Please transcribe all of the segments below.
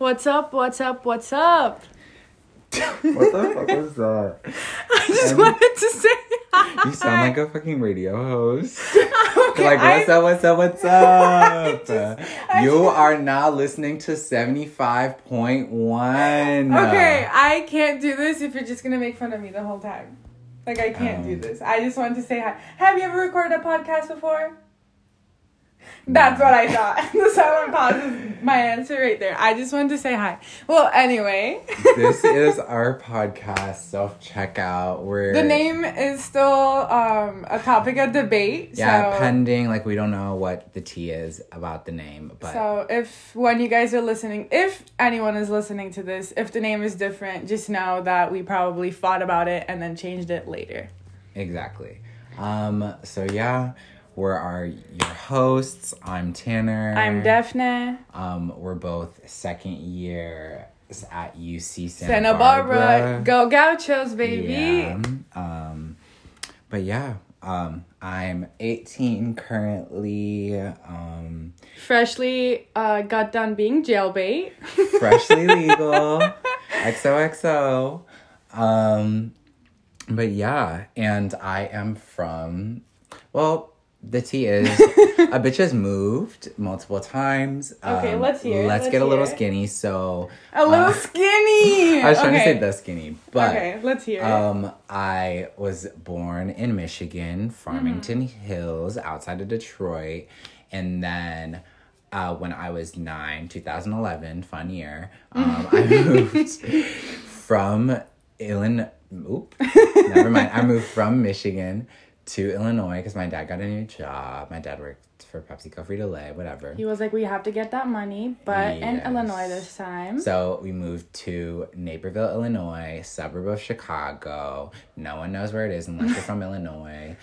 What's up? What's up? What's up? What the fuck was that? I just wanted to say hi. You sound like a fucking radio host. Okay, like, what's up, what's up, what's up? You are now listening to 75.1. Okay, I can't do this if you're just going to make fun of me the whole time. Like, I can't do this. I just wanted to say hi. Have you ever recorded a podcast before? That's what I thought. The silent pause is my answer right there. I just wanted to say hi. Well, anyway. This is our podcast, self-checkout. The name is still a topic of debate. Yeah, so pending. Like, we don't know what the tea is about the name. But so, when you guys are listening, if anyone is listening to this, if the name is different, just know that we probably fought about it and then changed it later. Exactly. So, yeah. We are your hosts. I'm Tanner. I'm Daphne. We're both second year at UC Santa Barbara. Go Gauchos, baby. Yeah. But yeah, I'm 18 currently. Freshly got done being jailbait. Freshly legal. XOXO. But yeah, and I am from, well, the tea is a bitch has moved multiple times. Okay, let's hear it. Let's get a little skinny. So a little skinny. I was trying to say the skinny, but okay, let's hear it. I was born in Michigan, Farmington Hills, outside of Detroit, and then when I was 9, 2011, fun year, I moved from Illinois. Never mind. I moved from Michigan to Illinois because my dad got a new job. My dad worked for PepsiCo, Frito-Lay, whatever. He was like, we have to get that money, but yes, in Illinois this time. So we moved to Naperville, Illinois, suburb of Chicago. No one knows where it is unless you're from Illinois.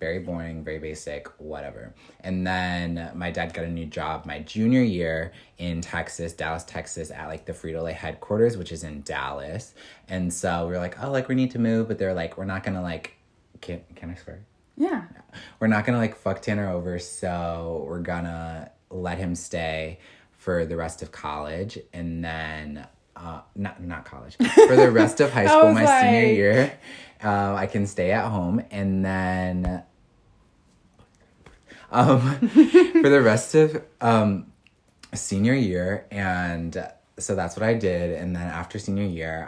Very boring, very basic, whatever. And then my dad got a new job my junior year in Texas, Dallas, Texas, at like the Frito-Lay headquarters, which is in Dallas. And so we were like, oh, like we need to move. But they're like, we're not going to like... Can I swear? Yeah. We're not going to, like, fuck Tanner over, so we're going to let him stay for the rest of college, and then, not college, for the rest of high school, my senior year, I can stay at home, and then, for the rest of, senior year, and... So that's what I did, and then after senior year,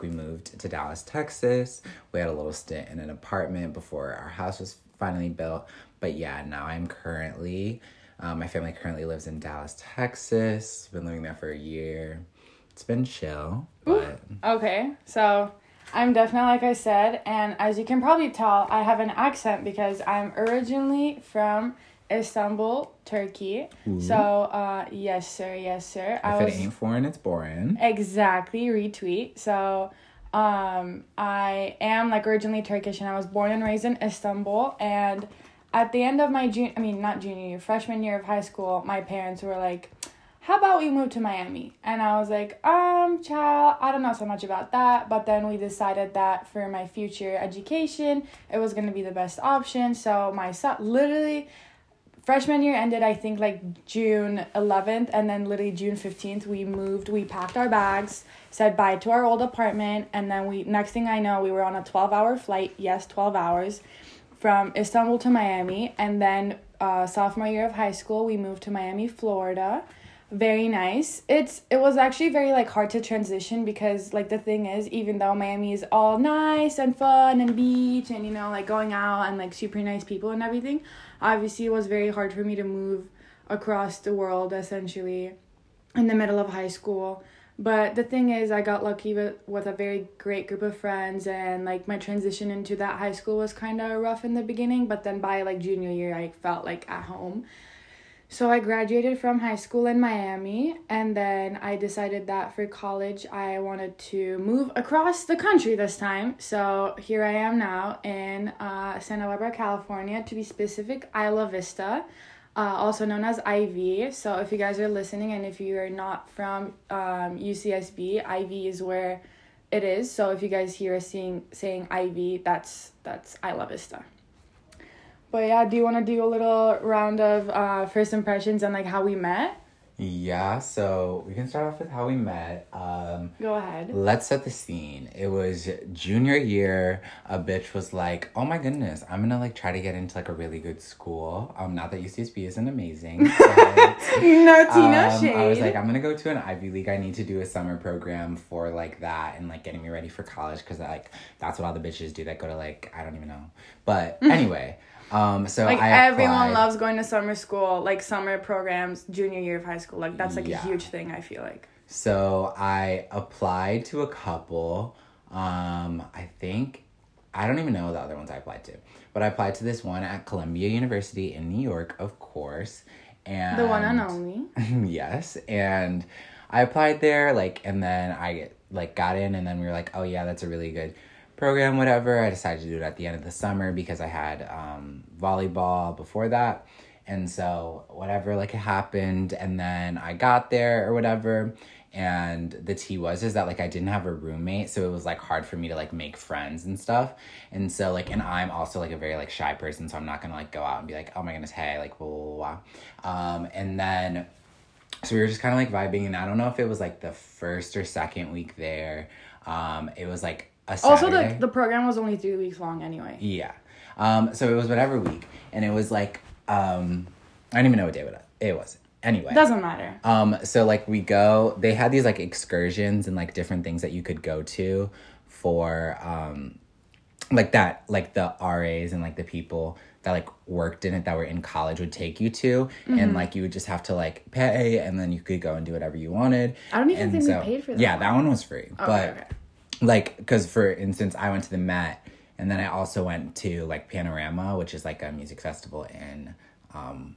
we moved to Dallas, Texas. We had a little stint in an apartment before our house was finally built, but yeah, now I'm currently, my family currently lives in Dallas, Texas. Been living there for a year. It's been chill. But... Okay, so I'm definitely, like I said, and as you can probably tell, I have an accent because I'm originally from Istanbul, Turkey. Ooh. So, yes sir. If it ain't foreign, it's boring. Exactly, retweet. So, I am like originally Turkish, and I was born and raised in Istanbul. And at the end of my freshman year of high school, my parents were like, "How about we move to Miami?" And I was like, child, I don't know so much about that. But then we decided that for my future education, it was going to be the best option. So my son, literally, freshman year ended, I think, like, June 11th. And then literally June 15th, we moved. We packed our bags, said bye to our old apartment. And then next thing I know, we were on a 12-hour flight. Yes, 12 hours from Istanbul to Miami. And then sophomore year of high school, we moved to Miami, Florida. Very nice. It was actually very, like, hard to transition because, like, the thing is, even though Miami is all nice and fun and beach and, you know, like, going out and, like, super nice people and everything, obviously it was very hard for me to move across the world, essentially, in the middle of high school. But the thing is, I got lucky with a very great group of friends, and, like, my transition into that high school was kind of rough in the beginning, but then by, like, junior year, I felt, like, at home. So I graduated from high school in Miami, and then I decided that for college I wanted to move across the country this time. So here I am now in Santa Barbara, California, to be specific, Isla Vista, also known as IV. So if you guys are listening and if you are not from UCSB, IV is where it is. So if you guys hear us saying IV, that's Isla Vista. But yeah, do you want to do a little round of first impressions and, like, how we met? Yeah, so we can start off with how we met. Go ahead. Let's set the scene. It was junior year. A bitch was like, oh my goodness, I'm going to like try to get into like a really good school. Not that UCSB isn't amazing. But, no, Tina shade. I was like, I'm going to go to an Ivy League. I need to do a summer program for like that and like getting me ready for college because like that's what all the bitches do that go to like, I don't even know. But anyway. So like I everyone loves going to summer school, like summer programs, junior year of high school. Like that's like a huge thing, I feel like. So I applied to a couple. I think I don't even know the other ones I applied to, but I applied to this one at Columbia University in New York, of course. And the one and only. Yes, and I applied there, like, and then I like got in, and then we were like, oh yeah, that's a really good program, whatever. I decided to do it at the end of the summer because I had volleyball before that, and so whatever, like it happened, and then I got there or whatever, and the tea was is that like I didn't have a roommate, so it was like hard for me to like make friends and stuff, and so like, and I'm also like a very like shy person, so I'm not gonna like go out and be like, oh my goodness, hey, like blah blah blah, and then so we were just kind of like vibing, and I don't know if it was like the first or second week there, it was like also, the program was only 3 weeks long anyway. Yeah. So it was whatever week. And it was like, I don't even know what day it was. Anyway. Doesn't matter. So like we go, they had these like excursions and like different things that you could go to for, like that, like the RAs and like the people that like worked in it that were in college would take you to, and like you would just have to like pay, and then you could go and do whatever you wanted. I don't even think we paid for that. Yeah, that one was free. Okay, but. Okay. Like, because, for instance, I went to the Met, and then I also went to, like, Panorama, which is, like, a music festival in...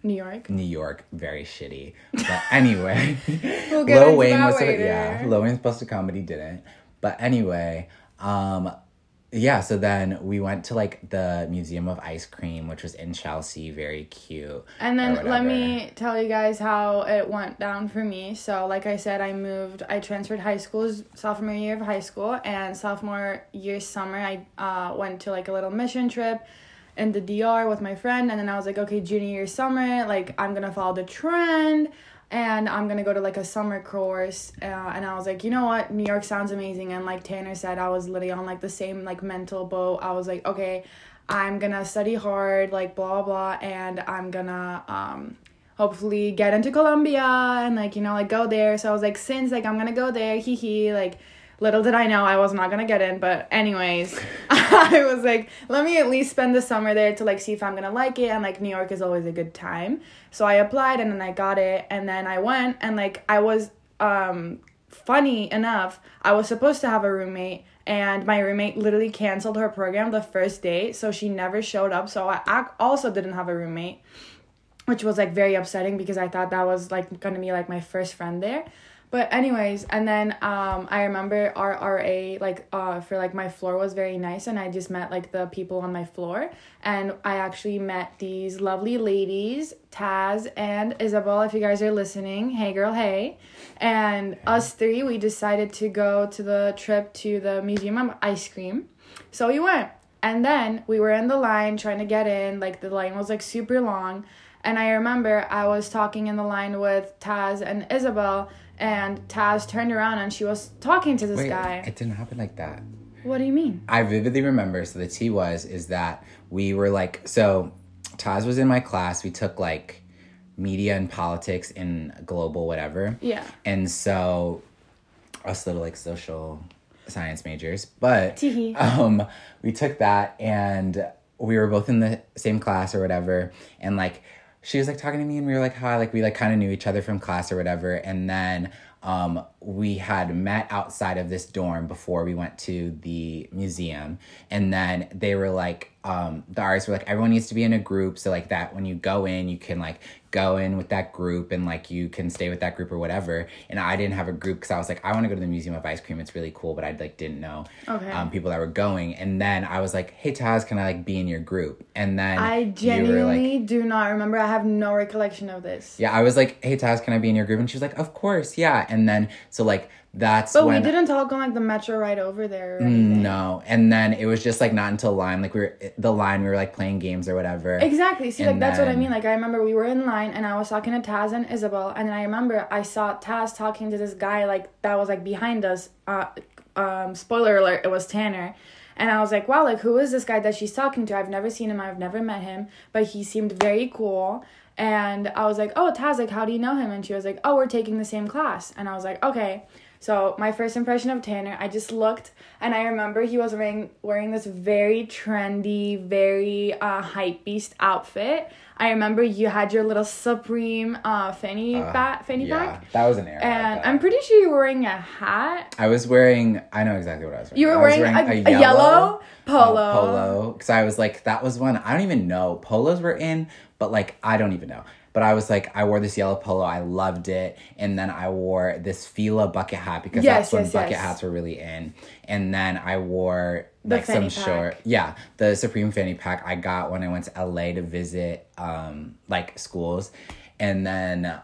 New York? New York. Very shitty. But anyway. We'll get Lil Wayne was... Yeah. Lil Wayne's supposed to comedy, didn't. But anyway, yeah, so then we went to, like, the Museum of Ice Cream, which was in Chelsea. Very cute. And then let me tell you guys how it went down for me. So, like I said, I transferred high schools, sophomore year of high school. And sophomore year summer, I went to, like, a little mission trip in the DR with my friend. And then I was like, okay, junior year summer, like, I'm going to follow the trend. And I'm going to go to, like, a summer course. And I was like, you know what? New York sounds amazing. And, like, Tanner said, I was literally on, like, the same, like, mental boat. I was like, okay, I'm going to study hard, like, blah, blah. And I'm going to hopefully get into Columbia and, like, you know, like, go there. So I was like, since, like, I'm going to go there, hee hee, like... Little did I know I was not going to get in, but anyways, I was like, let me at least spend the summer there to, like, see if I'm going to like it, and, like, New York is always a good time. So I applied, and then I got it, and then I went, and, like, I was, funny enough, I was supposed to have a roommate, and my roommate literally canceled her program the first day, so she never showed up, so I also didn't have a roommate, which was, like, very upsetting, because I thought that was, like, going to be, like, my first friend there. But anyways, and then I remember our RA, like, for, like, my floor was very nice, and I just met, like, the people on my floor, and I actually met these lovely ladies, Taz and Isabel, if you guys are listening, hey girl, hey, and us three, we decided to go to the trip to the Museum of Ice Cream, so we went, and then we were in the line trying to get in, like, the line was, like, super long, and I remember I was talking in the line with Taz and Isabel, and Taz turned around and she was talking to this guy. It didn't happen like that. What do you mean? I vividly remember. So the tea was is that we were like, so Taz was in my class. We took like media and politics and global whatever. Yeah. And so us little like social science majors, but we took that and we were both in the same class or whatever. And like, she was, like, talking to me, and we were, like, hi. Like, we, like, kind of knew each other from class or whatever. And then we had met outside of this dorm before we went to the museum. And then they were, like, the artists were, like, everyone needs to be in a group. So, like, that when you go in, you can, like, go in with that group and, like, you can stay with that group or whatever. And I didn't have a group because I was, like, I want to go to the Museum of Ice Cream. It's really cool. But I, like, didn't know people that were going. And then I was, like, hey, Taz, can I, like, be in your group? And then I genuinely do not remember. I have no recollection of this. Yeah, I was, like, hey, Taz, can I be in your group? And she was, like, of course, yeah. And then, so, like, that's but when... But we didn't talk on, like, the metro ride over there or anything. No. And then it was just, like, not until line. Like, we were, like, playing games or whatever. Exactly. See, and like, then... that's what I mean. Like, I remember we were in line, and I was talking to Taz and Isabel. And then I remember I saw Taz talking to this guy, like, that was, like, behind us. Spoiler alert, it was Tanner. And I was like, wow, like, who is this guy that she's talking to? I've never seen him. I've never met him. But he seemed very cool. And I was like, oh, Taz, like, how do you know him? And she was like, oh, we're taking the same class. And I was like, okay. So my first impression of Tanner, I just looked. And I remember he was wearing this very trendy, very hypebeast outfit. I remember you had your little Supreme fanny pack. That was an era. And I'm pretty sure you were wearing a hat. I know exactly what I was wearing. You were wearing a yellow polo. Because I was like, that was one. I don't even know. Polos were in, but like, I don't even know. But I was like, I wore this yellow polo. I loved it. And then I wore this Fila bucket hat because that's when bucket hats were really in. And then I wore... like some short, yeah, the Supreme fanny pack I got when I went to LA to visit like schools, and then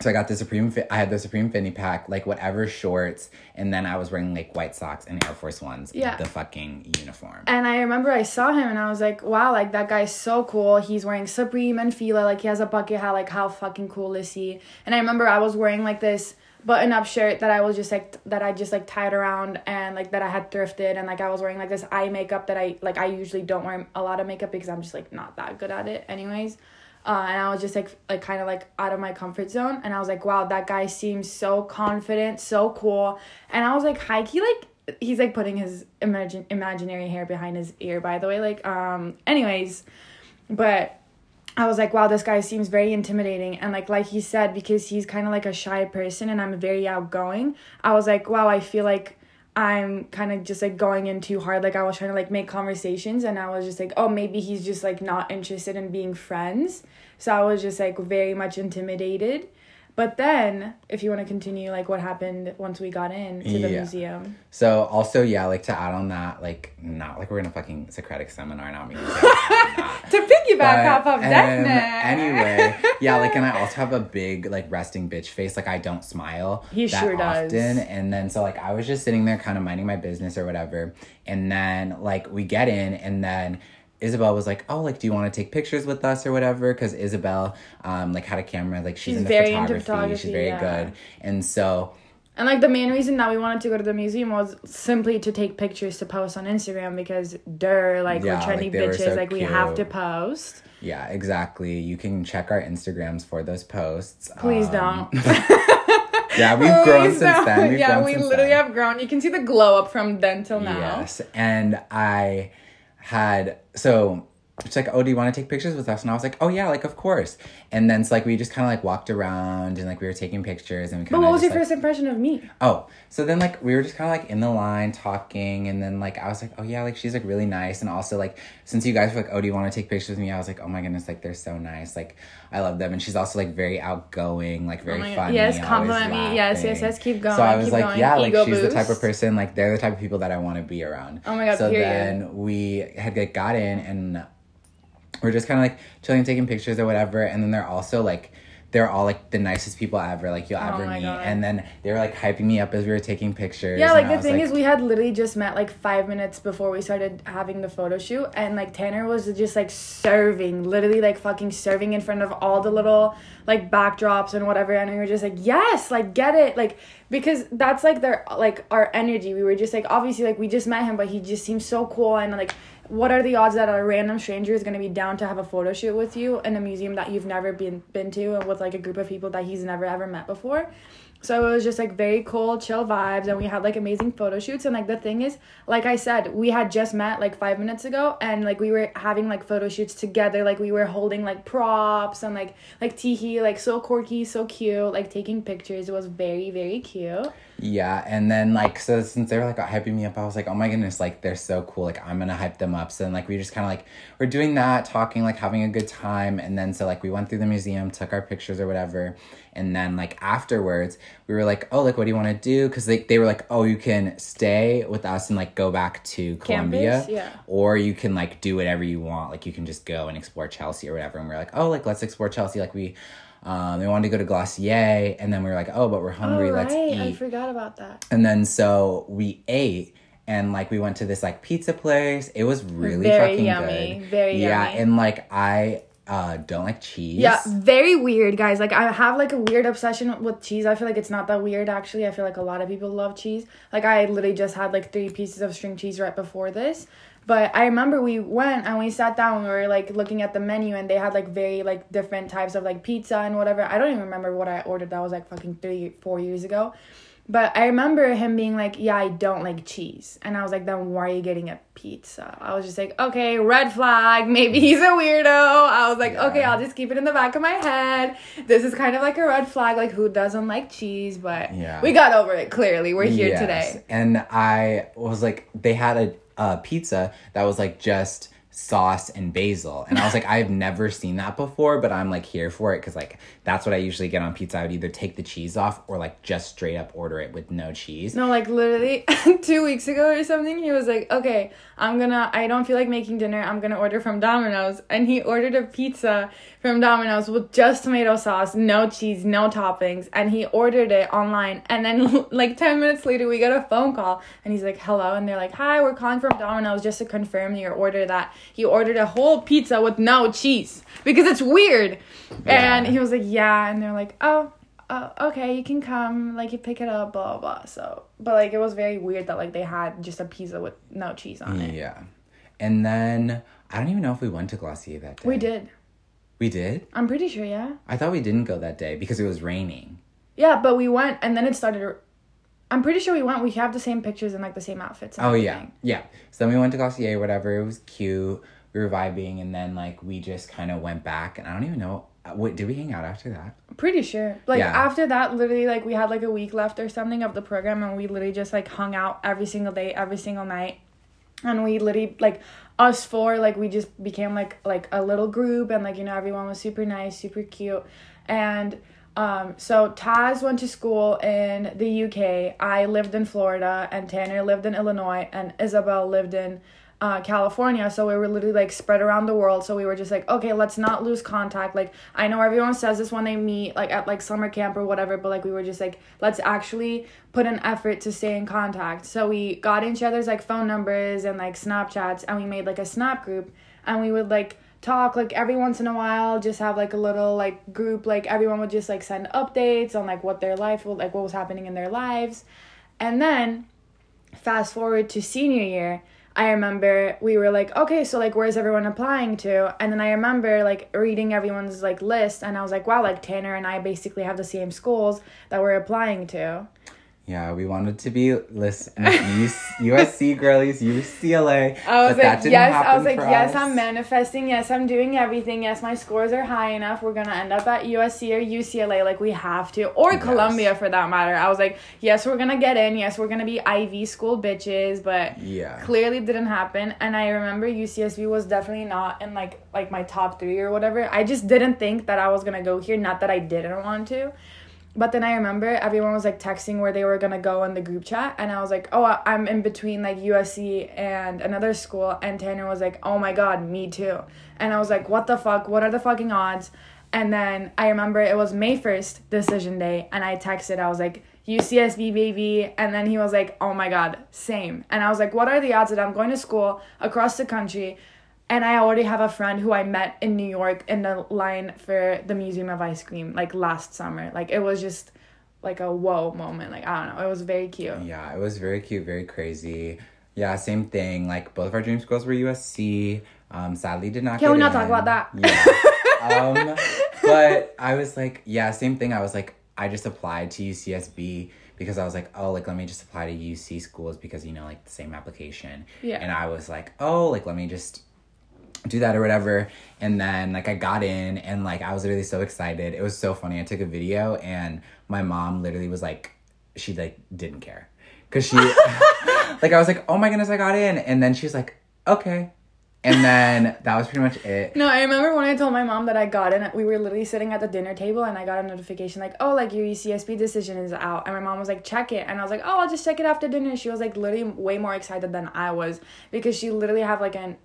so I got the Supreme fanny pack, like whatever shorts, and then I was wearing like white socks and Air Force Ones, yeah, the fucking uniform. And I remember I saw him and I was like, wow, like that guy's so cool. He's wearing Supreme and Fila, like he has a bucket hat, like how fucking cool is he? And I remember I was wearing like this button-up shirt that I was just like that I tied around and like that I had thrifted, and like I was wearing like this eye makeup that I usually don't wear a lot of makeup because I'm just like not that good at it anyways, and I was just like kind of like out of my comfort zone, and I was like, wow, that guy seems so confident, so cool. And I was like, hikey, like he's like putting his imaginary hair behind his ear, by the way, like anyways, but I was like, wow, this guy seems very intimidating. And like he said, because he's kind of like a shy person and I'm very outgoing, I was like, wow, I feel like I'm kind of just like going in too hard. Like I was trying to like make conversations and I was just like, oh, maybe he's just like not interested in being friends. So I was just like very much intimidated. But then, if you want to continue, like, what happened once we got in to the museum. So, also, yeah, like, to add on that, like, not like we're in a fucking Socratic seminar, not me. To piggyback off of Daphne. Anyway, yeah, like, and I also have a big, like, resting bitch face. Like, I don't smile that often. And then, so, like, I was just sitting there kind of minding my business or whatever. And then, like, we get in, and then... Isabel was like, oh, like, do you want to take pictures with us or whatever? Because Isabel, like, had a camera. Like, she's into photography. She's very good. And so... and, like, the main reason that we wanted to go to the museum was simply to take pictures to post on Instagram because, we're trendy bitches. So like, we have to post. Yeah, exactly. You can check our Instagrams for those posts. Please don't. Yeah, we've grown since then. Have grown. You can see the glow up from then till now. Yes, and it's like, oh, do you want to take pictures with us? And I was like, oh yeah, like of course. And then it's so, like we just kind of like walked around and like we were taking pictures and we kind of. But what was your first impression of me? Oh, so then like we were just kind of like in the line talking, and then like I was like, oh yeah, like she's like really nice, and also like since you guys were like, oh, do you want to take pictures with me? I was like, oh my goodness, like they're so nice, like I love them, and she's also like very outgoing, like very funny. Yes, compliment me. Yes. Keep going. So I was like, yeah, like she's the type of person, like they're the type of people that I want to be around. Oh my god. So then we had like got in and. We're just kind of, like, chilling, taking pictures or whatever. And then they're also, like, they're all, like, the nicest people ever, like, you'll ever meet. God. And then they were, like, hyping me up as we were taking pictures. Yeah, like, the thing is, we had literally just met, like, 5 minutes before we started having the photo shoot. And, like, Tanner was just, like, serving in front of all the little, like, backdrops and whatever. And we were just like, yes, like, get it. Like, because that's, like, their, like, our energy. We were just, like, obviously, like, we just met him, but he just seems so cool and, like... what are the odds that a random stranger is going to be down to have a photo shoot with you in a museum that you've never been to and with, like, a group of people that he's never, ever met before? So it was just, like, very cool, chill vibes, and we had, like, amazing photo shoots. And, like, the thing is, like I said, we had just met, like, 5 minutes ago, and, like, we were having, like, photo shoots together. Like, we were holding, like, props and, like teehee, like, so quirky, so cute, like, taking pictures. It was very, very cute. Yeah, and then, like, so since they were, like, hyping me up, I was like, oh, my goodness, like, they're so cool. Like, I'm going to hype them up. So then, like, we just kind of, like, we're doing that, talking, like, having a good time. And then, so, like, we went through the museum, took our pictures or whatever. And then, like, afterwards, we were like, oh, like, what do you want to do? Because they were like, oh, you can stay with us and, like, go back to Columbia. Yeah. Or you can, like, do whatever you want. Like, you can just go and explore Chelsea or whatever. And we're like, oh, like, let's explore Chelsea. Like, we... They wanted to go to Glossier, and then we were like, oh, but we're hungry, let's eat. I forgot about that. And then so we ate, and, like, we went to this, like, pizza place. It was really fucking yummy. Good. Very yummy. Yeah, and, like, I... don't like cheese. Yeah, very weird, guys. Like, I have, like, a weird obsession with cheese. I feel like it's not that weird, actually. I feel like a lot of people love cheese. Like, I literally just had, like, 3 pieces of string cheese right before this. But I remember we went and we sat down. We were, like, looking at the menu, and they had, like, very, like, different types of, like, pizza and whatever. I don't even remember what I ordered. That was, like, fucking 3-4 years ago. But I remember him being like, yeah, I don't like cheese. And I was like, then why are you getting a pizza? I was just like, okay, red flag. Maybe he's a weirdo. I was like, okay, I'll just keep it in the back of my head. This is kind of like a red flag. Like, who doesn't like cheese? But we got over it, clearly. We're here today. And I was like, they had a pizza that was like just sauce and basil, and I was like, I've never seen that before, but I'm like here for it, because like that's what I usually get on pizza. I would either take the cheese off or like just straight up order it with no cheese. No, like literally 2 weeks ago or something, he was like, okay, I don't feel like making dinner, I'm gonna order from Domino's. And he ordered a pizza from Domino's with just tomato sauce, no cheese, no toppings, and he ordered it online. And then like 10 minutes later we got a phone call, and he's like, hello, and they're like, hi, we're calling from Domino's just to confirm your order that he ordered a whole pizza with no cheese because it's weird. Yeah. And he was like, yeah. And they're like, oh, okay, you can come. Like, you pick it up, blah, blah, blah. So, but, like, it was very weird that, like, they had just a pizza with no cheese on it. Yeah. And then I don't even know if we went to Glossier that day. We did. We did? I'm pretty sure, yeah. I thought we didn't go that day because it was raining. Yeah, but we went, and then it started... I'm pretty sure we went. We have the same pictures and, like, the same outfits. And everything. So then we went to Glossier, whatever. It was cute. We were vibing, and then, like, we just kind of went back. And I don't even know. Wait, did we hang out after that? Pretty sure. Like, after that, literally, like, we had, like, a week left or something of the program. And we literally just, like, hung out every single day, every single night. And we literally, like, us four, like, we just became, like a little group. And, like, you know, everyone was super nice, super cute. And... so Taz went to school in the UK, I lived in Florida, and Tanner lived in Illinois, and Isabel lived in California. So we were literally like spread around the world. So we were just like, okay, let's not lose contact. Like, I know everyone says this when they meet, like at like summer camp or whatever, but like we were just like, let's actually put an effort to stay in contact. So we got each other's like phone numbers and like Snapchats, and we made like a Snap group, and we would like talk like every once in a while, just have like a little like group, like everyone would just like send updates on like what their life was, like what was happening in their lives. And then fast forward to senior year, I remember we were like, okay, so like where's everyone applying to? And then I remember like reading everyone's like list, and I was like, wow, like Tanner and I basically have the same schools that we're applying to. Yeah, we wanted to be USC girlies, UCLA. I was like, yes, I'm manifesting. Yes, I'm doing everything. Yes, my scores are high enough. We're going to end up at USC or UCLA. Like, we have to. Or Columbia, for that matter. I was like, yes, we're going to get in. Yes, we're going to be Ivy school bitches. But clearly it didn't happen. And I remember UCSB was definitely not in, like my top 3 or whatever. I just didn't think that I was going to go here. Not that I didn't want to. But then I remember everyone was, like, texting where they were going to go in the group chat. And I was like, oh, I'm in between, like, USC and another school. And Tanner was like, oh, my God, me too. And I was like, what the fuck? What are the fucking odds? And then I remember it was May 1st, decision day. And I texted. I was like, UCSB, baby. And then he was like, oh, my God, same. And I was like, what are the odds that I'm going to school across the country? And I already have a friend who I met in New York in the line for the Museum of Ice Cream, like, last summer. Like, it was just, like, a whoa moment. Like, I don't know. It was very cute. Yeah, it was very cute, very crazy. Yeah, same thing. Like, both of our dream schools were USC. Sadly, did not get in. Can we not talk about that? Yeah. But I was like, yeah, same thing. I was like, I just applied to UCSB. Because I was like, oh, like, let me just apply to UC schools because, you know, like, the same application. Yeah. And I was like, oh, like, let me just... do that or whatever. And then like I got in, and like I was literally so excited. It was so funny. I took a video, and my mom literally was like, she like didn't care, because she like I was like, oh my goodness, I got in. And then she's like, okay. And then that was pretty much it. No, I remember when I told my mom that I got in, we were literally sitting at the dinner table, and I got a notification like, oh, like your UCSB decision is out. And my mom was like, check it. And I was like, oh, I'll just check it after dinner. She was like literally way more excited than I was, because she literally had like an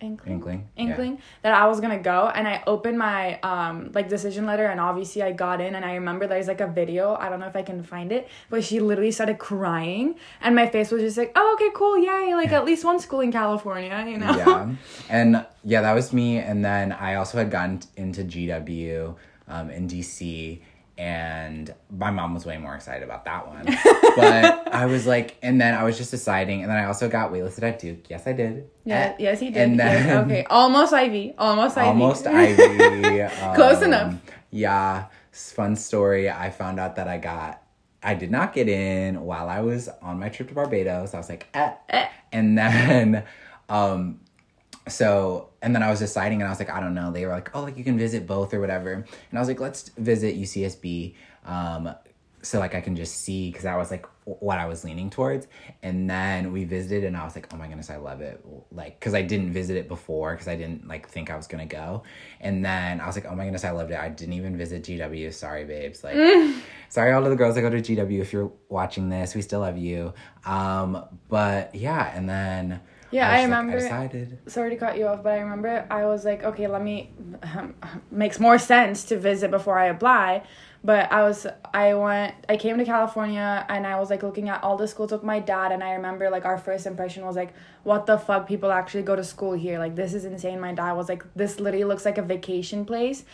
inkling yeah. that I was gonna go, and I opened my decision letter, and obviously I got in, and I remember there's a video, I don't know if I can find it, but she literally started crying, and my face was just oh, okay, cool, yay, at least one school in California, you know. Yeah, and yeah, that was me. And then I also had gotten into GW in DC, and my mom was way more excited about that one. But I was and then I was just deciding. And then I also got waitlisted at Duke. Yes, I did. Yeah, yes, he did. And then, yes, okay, almost Ivy. Almost Ivy. Close enough. Yeah. Fun story. I found out that I did not get in while I was on my trip to Barbados. I was eh. And then, and then I was deciding, and I was I don't know. They were you can visit both or whatever. And I was let's visit UCSB. So I can just see, because that was what I was leaning towards. And then we visited, and I was oh my goodness, I love it. Because I didn't visit it before, because I didn't think I was going to go. And then I was oh my goodness, I loved it. I didn't even visit GW. Sorry, babes. Sorry, all of the girls that go to GW. If you're watching this, we still love you. But yeah, and then... Yeah, I remember. I decided. Sorry to cut you off, but I remember I was okay, let me. Makes more sense to visit before I apply. But I came to California, and I was looking at all the schools with my dad, and I remember our first impression was what the fuck, people actually go to school here, this is insane. My dad was this literally looks like a vacation place,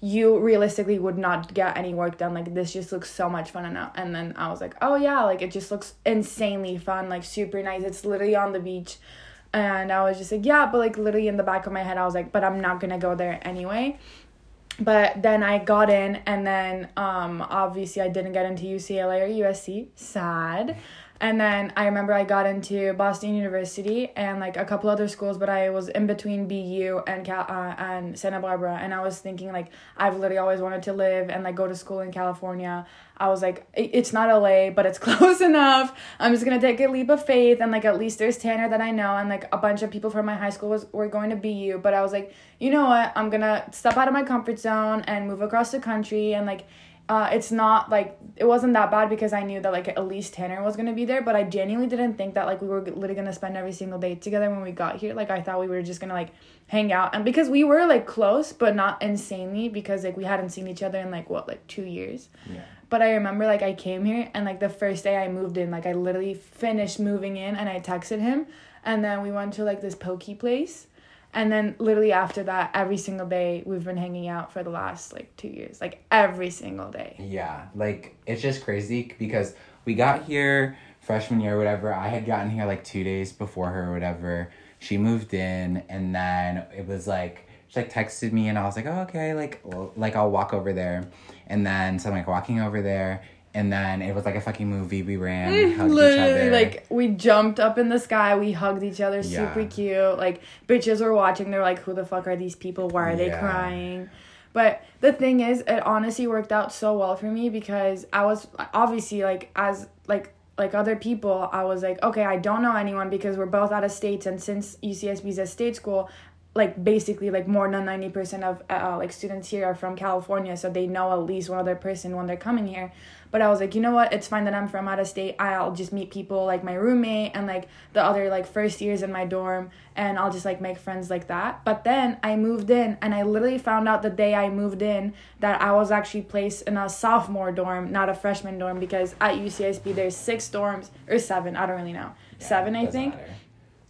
you realistically would not get any work done, this just looks so much fun. And then I was oh yeah, it just looks insanely fun, super nice, it's literally on the beach. And I was just yeah, but literally in the back of my head I was but I'm not gonna go there anyway. But then I got in, and then obviously I didn't get into UCLA or USC. Sad. And then I remember I got into Boston University and a couple other schools, but I was in between BU and Santa Barbara. And I was thinking I've literally always wanted to live and go to school in California. I was it's not LA, but it's close enough. I'm just going to take a leap of faith. And at least there's Tanner that I know. And a bunch of people from my high school were going to BU. But I was you know what? I'm going to step out of my comfort zone and move across the country. And it's not it wasn't that bad, because I knew that at least Tanner was going to be there. But I genuinely didn't think that we were literally going to spend every single day together when we got here. I thought we were just going to hang out, and because we were close but not insanely, because we hadn't seen each other in 2 years. Yeah. But I remember I came here, and the first day I moved in, I literally finished moving in, and I texted him, and then we went to this pokey place. And then literally after that, every single day, we've been hanging out for the last 2 years. Every single day. Yeah. It's just crazy, because we got here freshman year or whatever. I had gotten here 2 days before her or whatever. She moved in, and then it was she texted me, and I was oh, okay. I'll walk over there. And then so I'm walking over there. And then it was a fucking movie. We ran, we hugged each other. We jumped up in the sky. We hugged each other. Yeah. Super cute. Bitches were watching. They're who the fuck are these people? Why are they crying? But the thing is, it honestly worked out so well for me, because I was obviously, as other people, I was okay, I don't know anyone, because we're both out of states. And since UCSB is a state school, basically, more than 90% of, students here are from California, so they know at least one other person when they're coming here. But I was you know what? It's fine that I'm from out of state. I'll just meet people, my roommate and, the other, first years in my dorm, and I'll just, make friends like that. But then I moved in, and I literally found out the day I moved in that I was actually placed in a sophomore dorm, not a freshman dorm, because at UCSB there's 6 dorms, or 7, I don't really know. Yeah, 7, I think. Matter.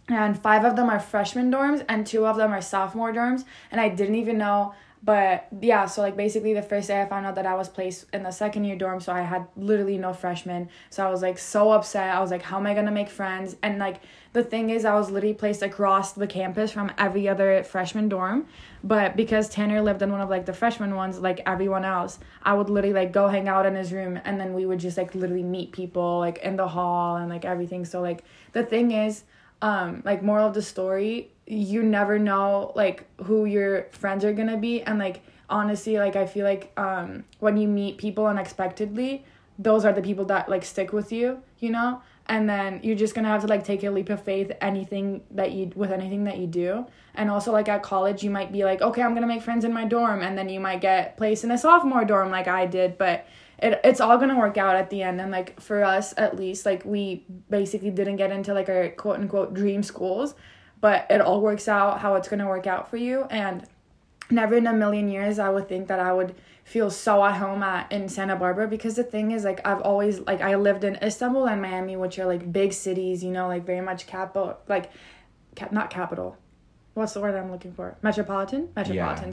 And 5 of them are freshman dorms, and 2 of them are sophomore dorms. And I didn't even know. But, yeah, so, basically the first day I found out that I was placed in the second-year dorm, so I had literally no freshmen. So I was, so upset. I was how am I going to make friends? And, the thing is, I was literally placed across the campus from every other freshman dorm. But because Tanner lived in one of, the freshman ones, everyone else, I would literally, go hang out in his room. And then we would just, literally meet people, in the hall and, everything. So, the thing is... moral of the story, you never know, who your friends are gonna be, and, honestly, I feel when you meet people unexpectedly, those are the people that, stick with you, you know, and then you're just gonna have to, take a leap of faith with anything that you do, and also, at college, you might be okay, I'm gonna make friends in my dorm, and then you might get placed in a sophomore dorm like I did, but... It's all gonna work out at the end. And for us at least, we basically didn't get into our quote unquote dream schools, but it all works out how it's going to work out for you. And never in a million years I would think that I would feel so at home in Santa Barbara, because the thing is, like, I've always, like, I lived in Istanbul and Miami, which are, like, big cities, you know, like, very much capital, like, not capital. What's the word I'm looking for? Metropolitan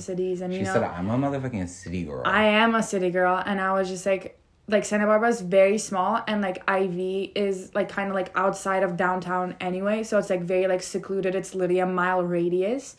cities. And, she said, I'm a motherfucking city girl. I am a city girl. And I was just like, Santa Barbara is very small. And, like, IV is, like, kind of, like, outside of downtown anyway. So it's, like, very, like, secluded. It's literally a mile radius.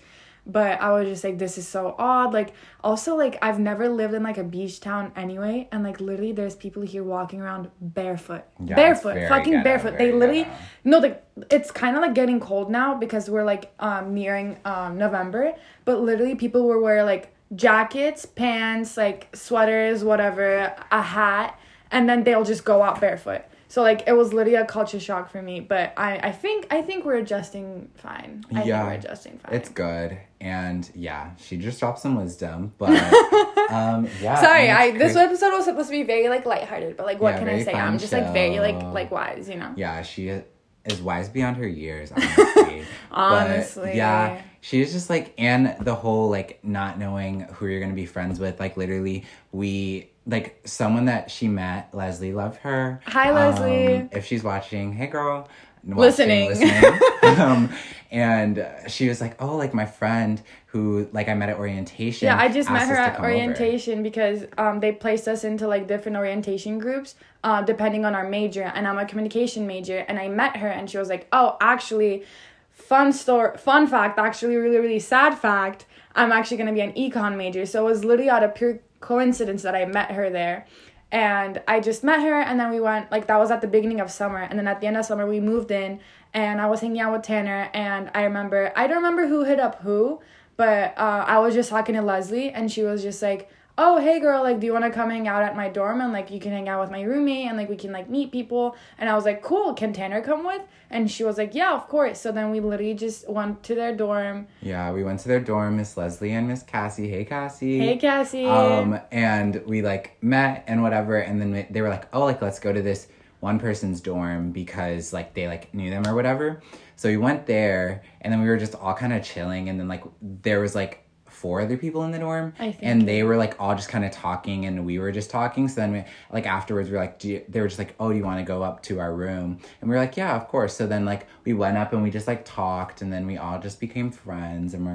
But I was just, like, this is so odd. Like, also, like, I've never lived in, like, a beach town anyway. And, like, literally there's people here walking around barefoot. Yeah, barefoot. Fucking barefoot. They literally... No, like, it's kind of, like, getting cold now because we're, like, nearing November. But literally people were wearing, like, jackets, pants, like, sweaters, whatever, a hat. And then they'll just go out barefoot. So, like, it was literally a culture shock for me. But I think we're adjusting fine. It's good. And, yeah, she just dropped some wisdom. But, yeah. Sorry, this episode was supposed to be very, like, lighthearted. But, like, what can I say? I'm just, like, very, like wise, you know? Yeah, she is wise beyond her years, honestly. But, yeah. She is just, like, and the whole, like, not knowing who you're going to be friends with. Like, literally, like, someone that she met, Leslie, loved her. Hi, Leslie. If she's watching, hey, girl. Listening. And she was like, oh, like, my friend who, like, I met at orientation. Yeah, I just met her at orientation because they placed us into, like, different orientation groups depending on our major. And I'm a communication major. And I met her, and she was like, oh, actually, fun fact, actually, really, really sad fact, I'm actually going to be an econ major. So it was literally out of pure coincidence that I met her there, and I just met her, and then we went, like, that was at the beginning of summer, and then at the end of summer we moved in, and I was hanging out with Tanner, and I don't remember who hit up who, but I was just talking to Leslie, and she was just like, oh, hey, girl, like, do you want to come hang out at my dorm, and, like, you can hang out with my roommate, and, like, we can, like, meet people, and I was like, cool, can Tanner come with? And she was like, yeah, of course. So then we literally just went to their dorm. Yeah, we went to their dorm, Miss Leslie and Miss Cassie. Hey, Cassie. Hey, Cassie. And we, like, met and whatever, and then they were like, oh, like, let's go to this one person's dorm because, like, they, like, knew them or whatever. So we went there, and then we were just all kind of chilling, and then, like, there was, like, 4 other people in the dorm, I think. And they were, like, all just kind of talking, and we were just talking. So then we, like, afterwards we were like, they were just like, oh, do you want to go up to our room? And we were like, yeah, of course. So then, like, we went up and we just, like, talked, and then we all just became friends, and then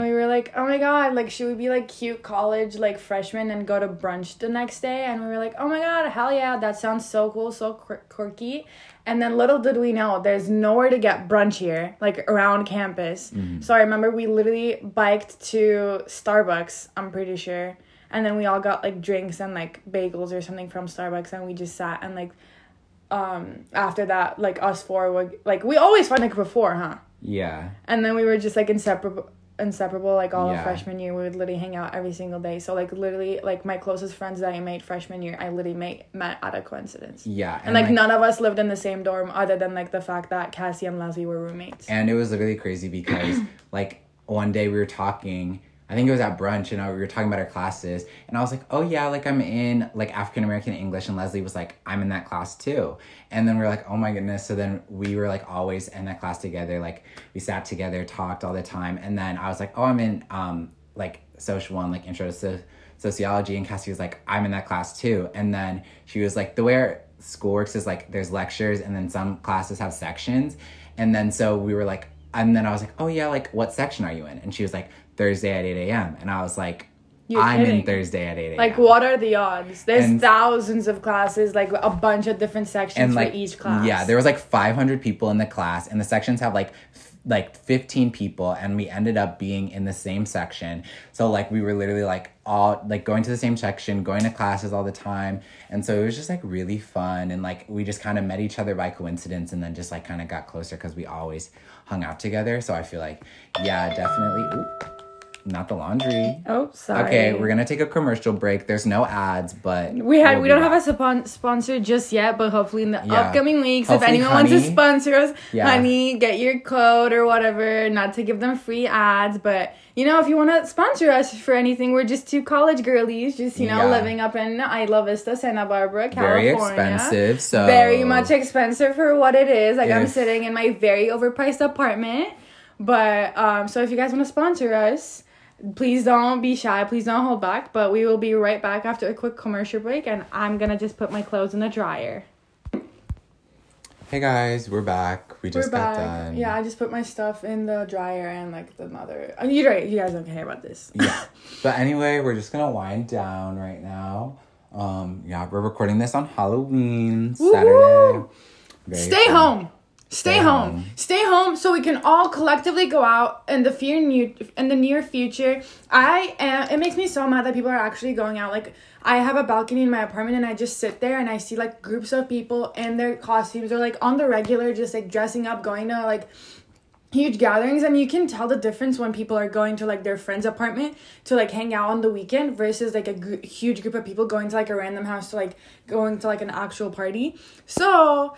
we were like, oh my god, like, should we be, like, cute college, like, freshmen and go to brunch the next day? And we were like, oh my god, hell yeah, that sounds so cool, so quirky. And then little did we know, there's nowhere to get brunch here, like, around campus. Mm-hmm. So I remember we literally biked to Starbucks, I'm pretty sure. And then we all got, like, drinks and, like, bagels or something from Starbucks. And we just sat and, like, after that, like, us 4 would, like, we always felt like before, huh? Yeah. And then we were just, like, inseparable, like, all of freshman year. We would literally hang out every single day. So, like, literally, like, my closest friends that I made freshman year, I literally met out of coincidence. Yeah. And like, none of us lived in the same dorm other than, like, the fact that Cassie and Leslie were roommates. And it was literally crazy because, like, one day we were talking, I think it was at brunch, and we were talking about our classes, and I was like, oh yeah, like, I'm in, like, African American English, and Leslie was like, I'm in that class too. And then we were like, oh my goodness. So then we were, like, always in that class together, like, we sat together, talked all the time. And then I was like, oh, I'm in like, social one, like, intro to sociology, and Cassie was like, I'm in that class too. And then she was like, the way our school works is, like, there's lectures, and then some classes have sections, and then so we were like, and then I was like, oh yeah, like, what section are you in? And she was like, Thursday at 8 a.m. And I was like, in Thursday at 8 a.m. Like, what are the odds? There's thousands of classes, like, a bunch of different sections and, like, for each class. Yeah, there was, like, 500 people in the class, and the sections have, like, 15 people, and we ended up being in the same section. So, like, we were literally, like, all, like, going to the same section, going to classes all the time. And so it was just, like, really fun, and, like, we just kind of met each other by coincidence, and then just, like, kind of got closer because we always hung out together. So I feel like, yeah, definitely. Ooh. Not the laundry. Oh, sorry. Okay, we're gonna take a commercial break. There's no ads, but we don't have a sponsor just yet, but hopefully in the upcoming weeks, hopefully, if anyone wants to sponsor us, honey, get your code or whatever. Not to give them free ads, but you know, if you want to sponsor us for anything, we're just 2 college girlies, just, you know, living up in Isla Vista, Santa Barbara, California. Very expensive, so very much expensive for what it is. Like, I'm sitting in my very overpriced apartment. But so if you guys want to sponsor us, please don't be shy. Please don't hold back. But we will be right back after a quick commercial break, and I'm going to just put my clothes in the dryer. Hey guys, we're back. We just got done. Yeah, I just put my stuff in the dryer and like the mother. I mean, you're right. You guys don't care about this. Yeah. But anyway, we're just going to wind down right now. Yeah, we're recording this on Halloween, woo-hoo! Saturday. Stay home. Stay home so we can all collectively go out in the near future. It makes me so mad that people are actually going out. Like, I have a balcony in my apartment and I just sit there and I see like groups of people in their costumes or like on the regular, just like dressing up, going to like huge gatherings. And you can tell the difference when people are going to like their friend's apartment to like hang out on the weekend versus like a huge group of people going to like a random house to like going to like an actual party. So...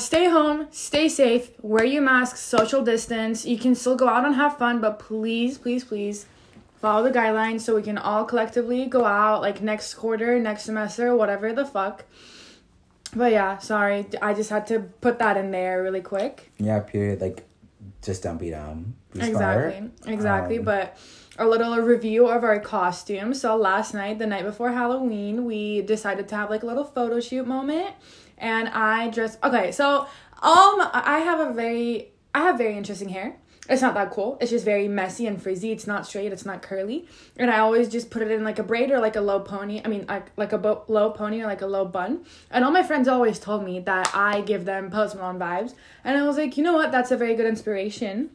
stay home, stay safe, wear your mask, social distance. You can still go out and have fun, but please, please, please follow the guidelines so we can all collectively go out like next quarter, next semester, whatever the fuck. But yeah, sorry. I just had to put that in there really quick. Yeah, period. Like, just don't be dumb. Exactly. But a little review of our costumes. So last night, the night before Halloween, we decided to have like a little photo shoot moment. And I dressed... Okay, so I have very interesting hair. It's not that cool. It's just very messy and frizzy. It's not straight. It's not curly. And I always just put it in like a braid or like a low pony. I mean, low pony or like a low bun. And all my friends always told me that I give them Post Malone vibes. And I was like, you know what? That's a very good inspiration.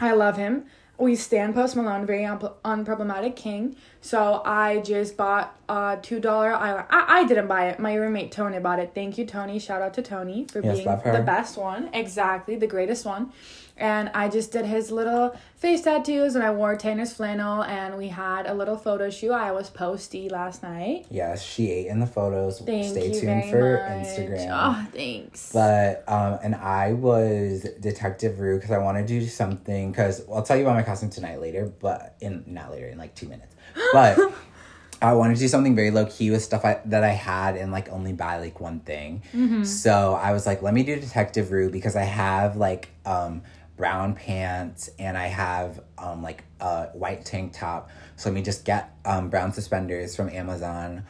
I love him. We stan Post Malone, very unproblematic king. So I just bought $2 eyeliner. I didn't buy it. My roommate Tony bought it. Thank you, Tony. Shout out to Tony for being the best one. Exactly, the greatest one. And I just did his little face tattoos, and I wore Tanner's flannel, and we had a little photo shoot. I was posty last night. Yes, she ate in the photos. Stay tuned for Instagram. Oh, thanks. But and I was Detective Rue because I want to do something. Because I'll tell you about my costume tonight later, but in like 2 minutes. But I wanted to do something very low-key with stuff that I had and, like, only buy, like, one thing. Mm-hmm. So I was like, let me do Detective Rue because I have, like, brown pants and I have, like, a white tank top. So let me just get brown suspenders from Amazon.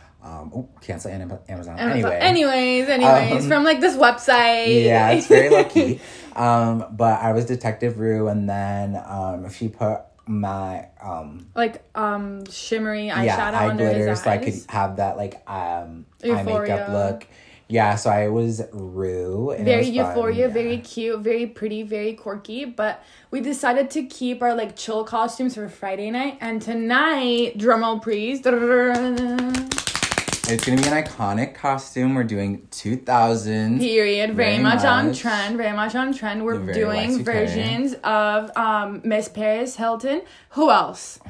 Cancel Amazon. Anyways, from, like, this website. Yeah, it's very low-key. But I was Detective Rue, and then she put... my shimmery eyeshadow under glitter, his eyes. So I could have that like Euphoria. Eye makeup look. Yeah, so I was Rue. And very Euphoria, yeah. Very cute, very pretty, very quirky. But we decided to keep our like chill costumes for Friday night, and tonight, drumroll please. It's gonna be an iconic costume. We're doing 2000s. Period. Very much on trend. We're doing versions of Miss Paris Hilton. Who else?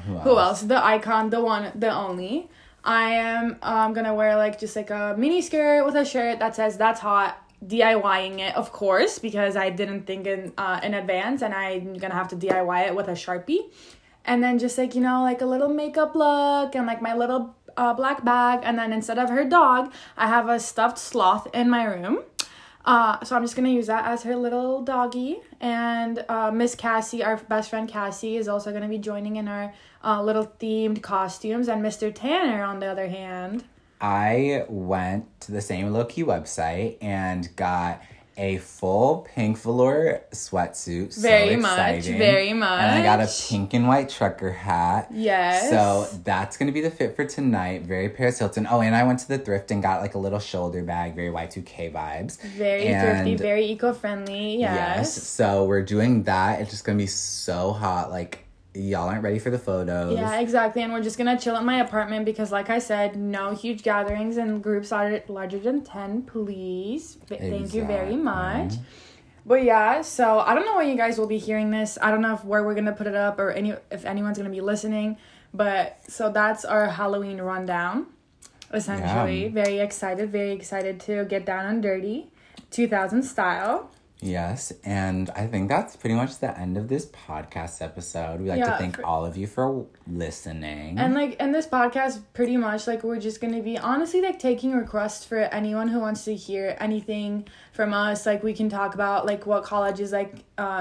The icon, the one, the only. I am gonna wear like just like a mini skirt with a shirt that says "That's hot." DIYing it, of course, because I didn't think in advance, and I'm gonna have to DIY it with a Sharpie. And then just like, you know, like a little makeup look and like my little black bag. And then instead of her dog, I have a stuffed sloth in my room. So I'm just going to use that as her little doggy. And Miss Cassie, our best friend Cassie, is also going to be joining in our little themed costumes. And Mr. Tanner, on the other hand. I went to the same low-key website and got... a full pink velour sweatsuit. Very exciting. And I got a pink and white trucker hat. Yes. So that's going to be the fit for tonight. Very Paris Hilton. Oh, and I went to the thrift and got like a little shoulder bag. Very Y2K vibes. Very thrifty. Very eco-friendly. Yes. So we're doing that. It's just going to be so hot. Like, y'all aren't ready for the photos. Yeah, exactly. And we're just going to chill at my apartment because, like I said, no huge gatherings and groups are larger than 10, please. Exactly. Thank you very much. But, yeah, so I don't know when you guys will be hearing this. I don't know where we're going to put it up or if anyone's going to be listening. But so that's our Halloween rundown, essentially. Yeah. Very excited to get down and dirty, 2000 style. Yes, and I think that's pretty much the end of this podcast episode. We like to thank all of you for listening. And like in this podcast, pretty much like we're just gonna be honestly like taking requests for anyone who wants to hear anything from us. Like we can talk about like what college is like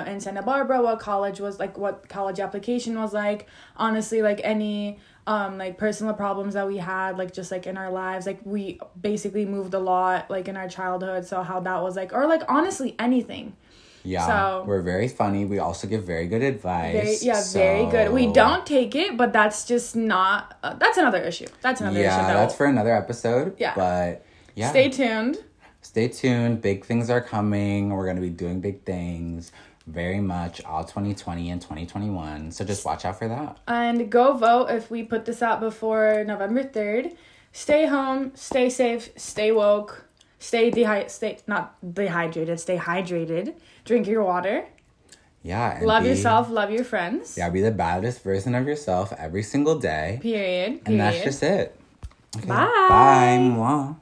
in Santa Barbara, what college was like, what college application was like. Honestly, like any like personal problems that we had, like just like in our lives, like we basically moved a lot like in our childhood, so how that was like, or like honestly anything. Yeah, so we're very funny. We also give very good advice. Very good. We don't take it, but that's just not that's another issue. That's for another episode. Yeah, but yeah, stay tuned. Big things are coming. We're gonna be doing big things very much all 2020 and 2021, so just watch out for that and go vote. If we put this out before November 3rd, stay home, stay safe, stay woke, stay hydrated, drink your water, and love yourself, love your friends, be the baddest version of yourself every single day, period. And that's just it. Okay. Bye. Mwah.